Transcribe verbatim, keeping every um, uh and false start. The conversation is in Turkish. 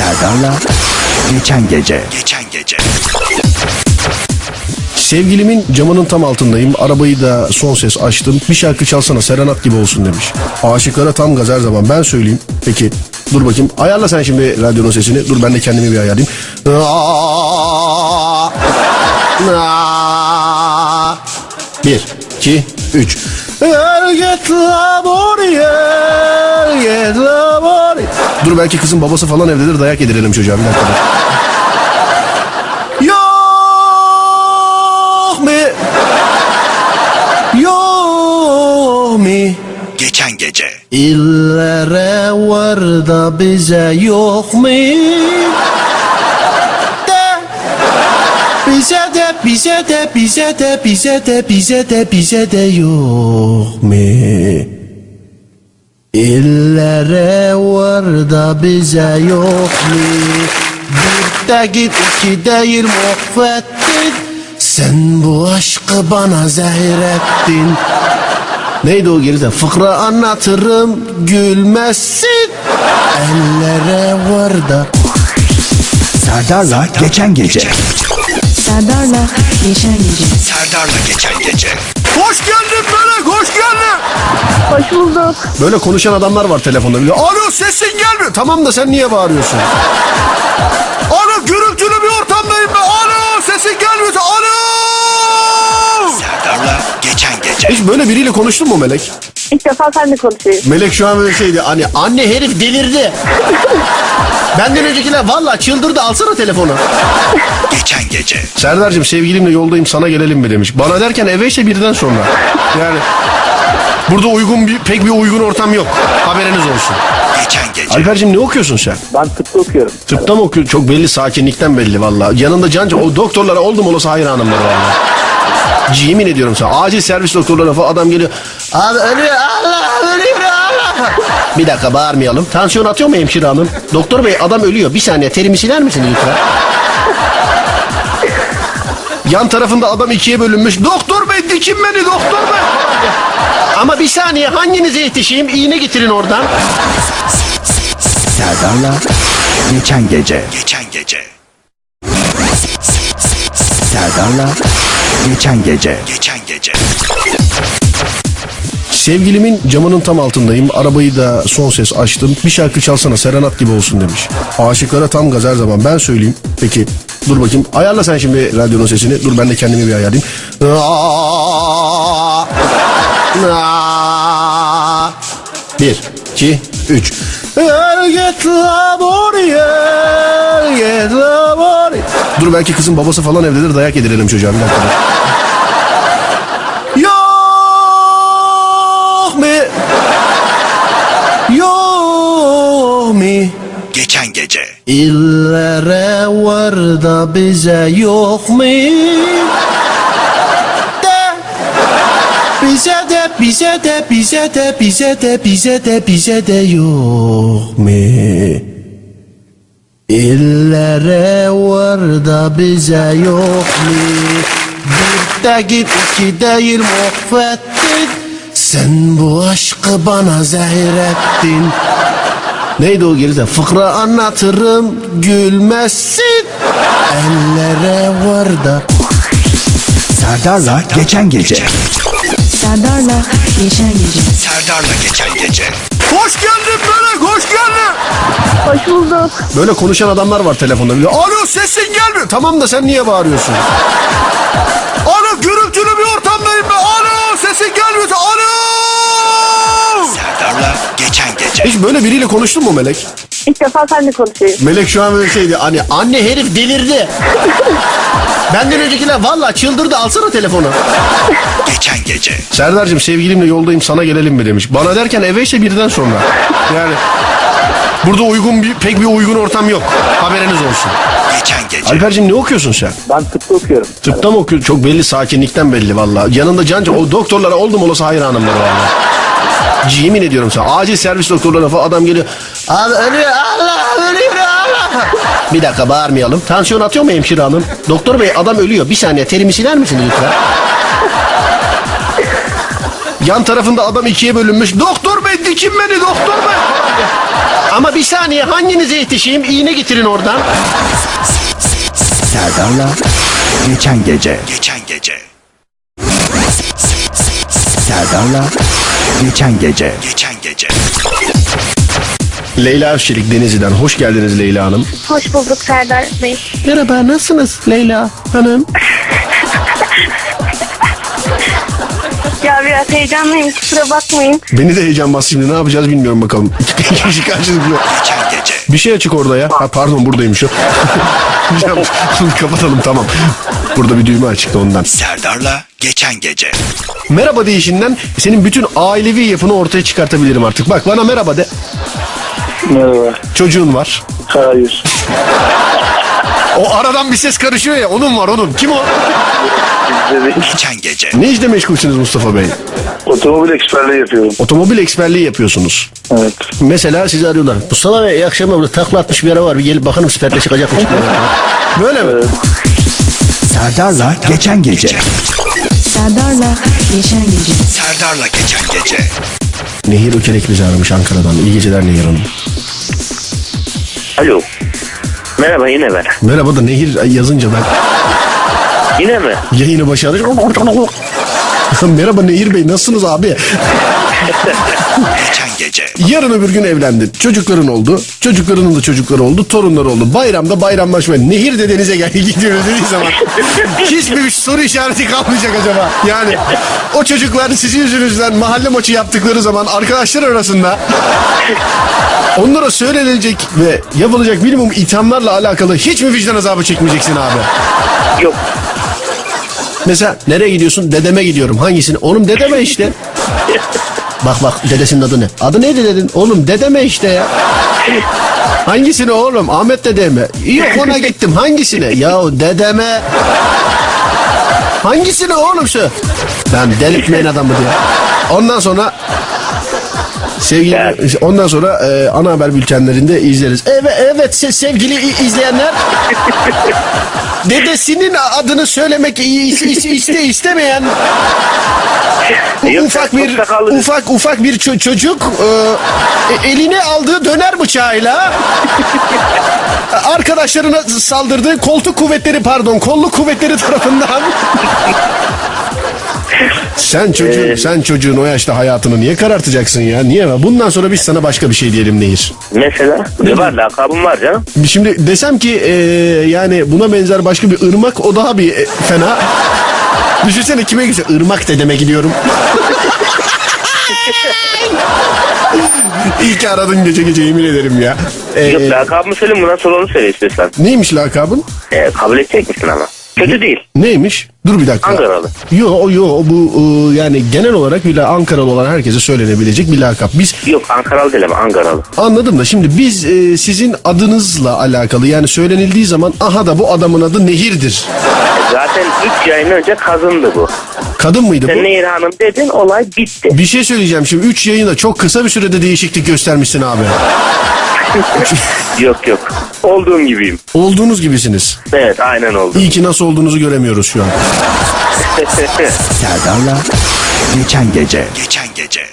Serdar'la Geçen Gece. Geçen Gece. Sevgilimin camının tam altındayım. Arabayı da son ses açtım. Bir şarkı çalsana serenat gibi olsun demiş. Aşıklara tam gaz her zaman, ben söyleyeyim. Peki dur bakayım. Ayarla sen şimdi radyonun sesini. Dur ben de kendimi bir ayarlayayım. Bir, iki, üç. Dur belki kızın babası falan evdedir, dayak yedirelim çocuğa bir dakika. Yok mi? Yok mi? Geçen gece. İllere var da bize yok mi? Bize de, bize de, bize de, bize de, bize de, bize de yok mu? İllere var da bize yok mu? Bir de git, iki değil muhvettin. Sen bu aşkı bana zehir ettin. Neydi o geride? Fıkra anlatırım, gülmezsin. Ellere var da... Serdar'la geçen gece. Serdar'la geçen gece. Serdar'la geçen gece. Hoş geldin Melek, hoş geldin. Hoş bulduk. Böyle konuşan adamlar var telefonda bile. Alo, sesin gelmiyor. Tamam da sen niye bağırıyorsun? Alo, gürültülü bir ortamdayım ben. Alo, sesin gelmiyor. Alo. Serdar'la geçen gece. Hiç böyle biriyle konuştun mu Melek? İlk defa seninle konuşuyorum. Melek şu an böyle şeydi. Hani anne herif delirdi. Benden öncekiler valla çıldırdı, alsana telefonu. Geçen gece. Serdar'cığım sevgilimle yoldayım, sana gelelim mi demiş. Bana derken eve işte birden sonra. Yani burada uygun bir, pek bir uygun ortam yok. Haberiniz olsun. Geçen gece. Alper'cığım ne okuyorsun sen? Ben tıpta okuyorum. Tıpta mı okuyorsun? Çok belli, sakinlikten belli valla. Yanında canca o doktorlara oldum olası hayranımlar valla. Yemin ediyorum sana. Acil servis doktorlara falan adam geliyor. Abi ölüyor Allah ölüyor Allah. Bir dakika bağırmayalım. Tansiyon atıyor mu hemşire hanım? Doktor bey adam ölüyor. Bir saniye terimi siler misin lütfen? Yan tarafında adam ikiye bölünmüş. Doktor bey dikin beni doktor bey. Ama bir saniye hanginize yetişeyim? İğne getirin oradan. Serdar'la geçen gece. Geçen gece. Serdar'la geçen gece. Geçen gece. Sevgilimin camının tam altındayım. Arabayı da son ses açtım. Bir şarkı çalsana serenat gibi olsun demiş. Aşıklara tam gaz her zaman, ben söyleyeyim. Peki dur bakayım. Ayarla sen şimdi radyonun sesini. Dur ben de kendimi bir ayarlayayım. Bir, iki, üç. Dur belki kızın babası falan evdedir, dayak yedirelim çocuğa bir dakika. Yok mi? Yok mi? Geçen gece. İllere var da bize yok mi? De. Bize de, bize de, bize de, bize de, bize de, bize de yok mi? İllere var da bize yok mu? Bir de git iki değil muhvettin. Sen bu aşkı bana zehir ettin. Neydi o geride? Fıkra anlatırım gülmezsin. Ellere var da... Serdar'la geçen gece. Serdar'la geçen gece. Serdar'la geçen gece. Hoş geldin Melek, hoş geldin. Hoş bulduk. Böyle konuşan adamlar var telefonda bile. Alo sesin gelmiyor. Tamam da sen niye bağırıyorsun? Alo gürültülü bir ortamdayım ben. Alo sesin gelmiyor. Alo. Serdar'la geçen gece. Hiç böyle biriyle konuştun mu Melek? İlk defa seninle konuşuyorum. Melek şu an böyle şeydi. Hani anne herif delirdi. Benden öncekiler valla çıldırdı, alsana telefonu. Geçen gece. Serdar'cığım sevgilimle yoldayım, sana gelelim mi demiş. Bana derken eve işte birden sonra. Yani burada uygun bir, pek bir uygun ortam yok. Haberiniz olsun. Geçen gece. Alper'cığım ne okuyorsun sen? Ben tıpta okuyorum. Tıpta mı okuyorsun? Çok belli, sakinlikten belli valla. Yanında canca o doktorlara oldum olası hayranımlar valla. Yemin ediyorum sana. Acil servis doktorlara falan adam geliyor. Abi ölüyor Allah ölüyor Allah. Bir dakika bağırmayalım. Tansiyon atıyor mu hemşire hanım? Doktor bey adam ölüyor. Bir saniye terimi siler misin lütfen? Yan tarafında adam ikiye bölünmüş. Doktor bey dikin beni doktor bey. Ama bir saniye, hanginize yetişeyim? İğne getirin oradan. Serdar'la Geçen Gece. Geçen Gece. Serdar'la Geçen Gece. Geçen Gece. Leyla Öfşelik Denizli'den. Hoş geldiniz Leyla Hanım. Hoş bulduk Serdar Bey. Merhaba, nasılsınız Leyla Hanım? Ya biraz heyecanlıyım, kusura bakmayın. Beni de heyecan bas şimdi, ne yapacağız bilmiyorum bakalım. İki kişi karşılıklı. Bir şey açık orada ya. Ha, pardon, buradaymış o. Kapatalım, tamam. Burada bir düğme açıktı ondan. Serdar'la Geçen Gece. Merhaba deyişinden senin bütün ailevi yapını ortaya çıkartabilirim artık. Bak, bana merhaba de. Merhaba. Çocuğun var? Hayır. O aradan bir ses karışıyor ya, onun var onun. Kim o? Geçen Gece. Ne işle meşgulsünüz Mustafa Bey? Otomobil eksperliği yapıyorum. Otomobil eksperliği yapıyorsunuz. Evet. Mesela sizi arıyorlar. Mustafa Bey, iyi akşamlar, burada takla atmış bir ara var. Bir gelip bakalım, siperle çıkacak mı? Böyle mi? Evet. Serdar'la Geçen Gece. Serdar'la Geçen Gece. Serdar'la Geçen Gece. Nehir Ökelek bizi aramış Ankara'dan. İyi geceler Nehir Hanım. Alo. Merhaba, yine ben. Merhaba da Nehir yazınca ben... Yine mi? Yayını başarır. Merhaba Nehir Bey, nasılsınız abi? Geçen Gece. Yarın öbür gün evlendin. Çocukların oldu. Çocuklarının da çocukları oldu. Torunlar oldu. Bayramda bayramlaşma. Nehir de denize gel gidiyoruz dediği zaman. Hiçbir bir soru işareti kalmayacak acaba. Yani o çocuklar sizi yüzünüzden mahalle maçı yaptıkları zaman arkadaşlar arasında onlara söylenecek ve yapılacak minimum ithamlarla alakalı hiç mi vicdan azabı çekmeyeceksin abi? Yok. Mesela nereye gidiyorsun? Dedeme gidiyorum. Hangisini? Oğlum dedeme işte. Bak bak, dedesinin adı ne? Adı neydi dedin? Oğlum dedeme işte ya. Hangisine oğlum? Ahmet dedeme. Yok, ona gittim. Hangisine? Yahu dedeme. Hangisine oğlum şu? Lan delirtmeyin adamı diyor. Ondan sonra... Sevgili, ondan sonra e, ana haber bültenlerinde izleriz. Evet, evet sevgili izleyenler. Dedesinin adını söylemek iste istemeyen ufak bir ufak ufak bir çocuk e, eline aldığı döner bıçağıyla arkadaşlarına saldırdığı koltuk kuvvetleri pardon kolluk kuvvetleri tarafından. Sen çocuğun, ee, sen çocuğun o yaşta hayatını niye karartacaksın ya? Niye? Bundan sonra biz sana başka bir şey diyelim Nehir. Mesela? Ne var? Lakabım var canım. Şimdi desem ki e, yani buna benzer başka bir ırmak, o daha bir e, fena. Düşünsene, kime gidiyorsun? Irmak dedeme gidiyorum. İyi ki aradın gece gece, yemin ederim ya. Ee, Yok, lakabımı söyleyeyim, bundan sonra onu söyle istiyorsan. Neymiş lakabın? Ee, kabul edecek misin ama? Kötü değil. Neymiş? Dur bir dakika. Ankaralı. Yo yo bu e, yani genel olarak bile Ankaralı olan herkese söylenebilecek bir lakap. Biz... Yok, Ankaralı değil ama Ankaralı. Anladım da şimdi biz e, sizin adınızla alakalı yani söylenildiği zaman aha da bu adamın adı Nehir'dir. Zaten üç yayın önce kadındı bu. Kadın mıydı sen bu? Sen Nehir Hanım dedin, olay bitti. Bir şey söyleyeceğim şimdi, üç yayında çok kısa bir sürede değişiklik göstermişsin abi. Yok yok. Olduğum gibiyim. Olduğunuz gibisiniz. Evet, aynen oldu. İyi ki nasıl olduğunuzu göremiyoruz şu an. Serdar'la Geçen Gece. Geçen Gece.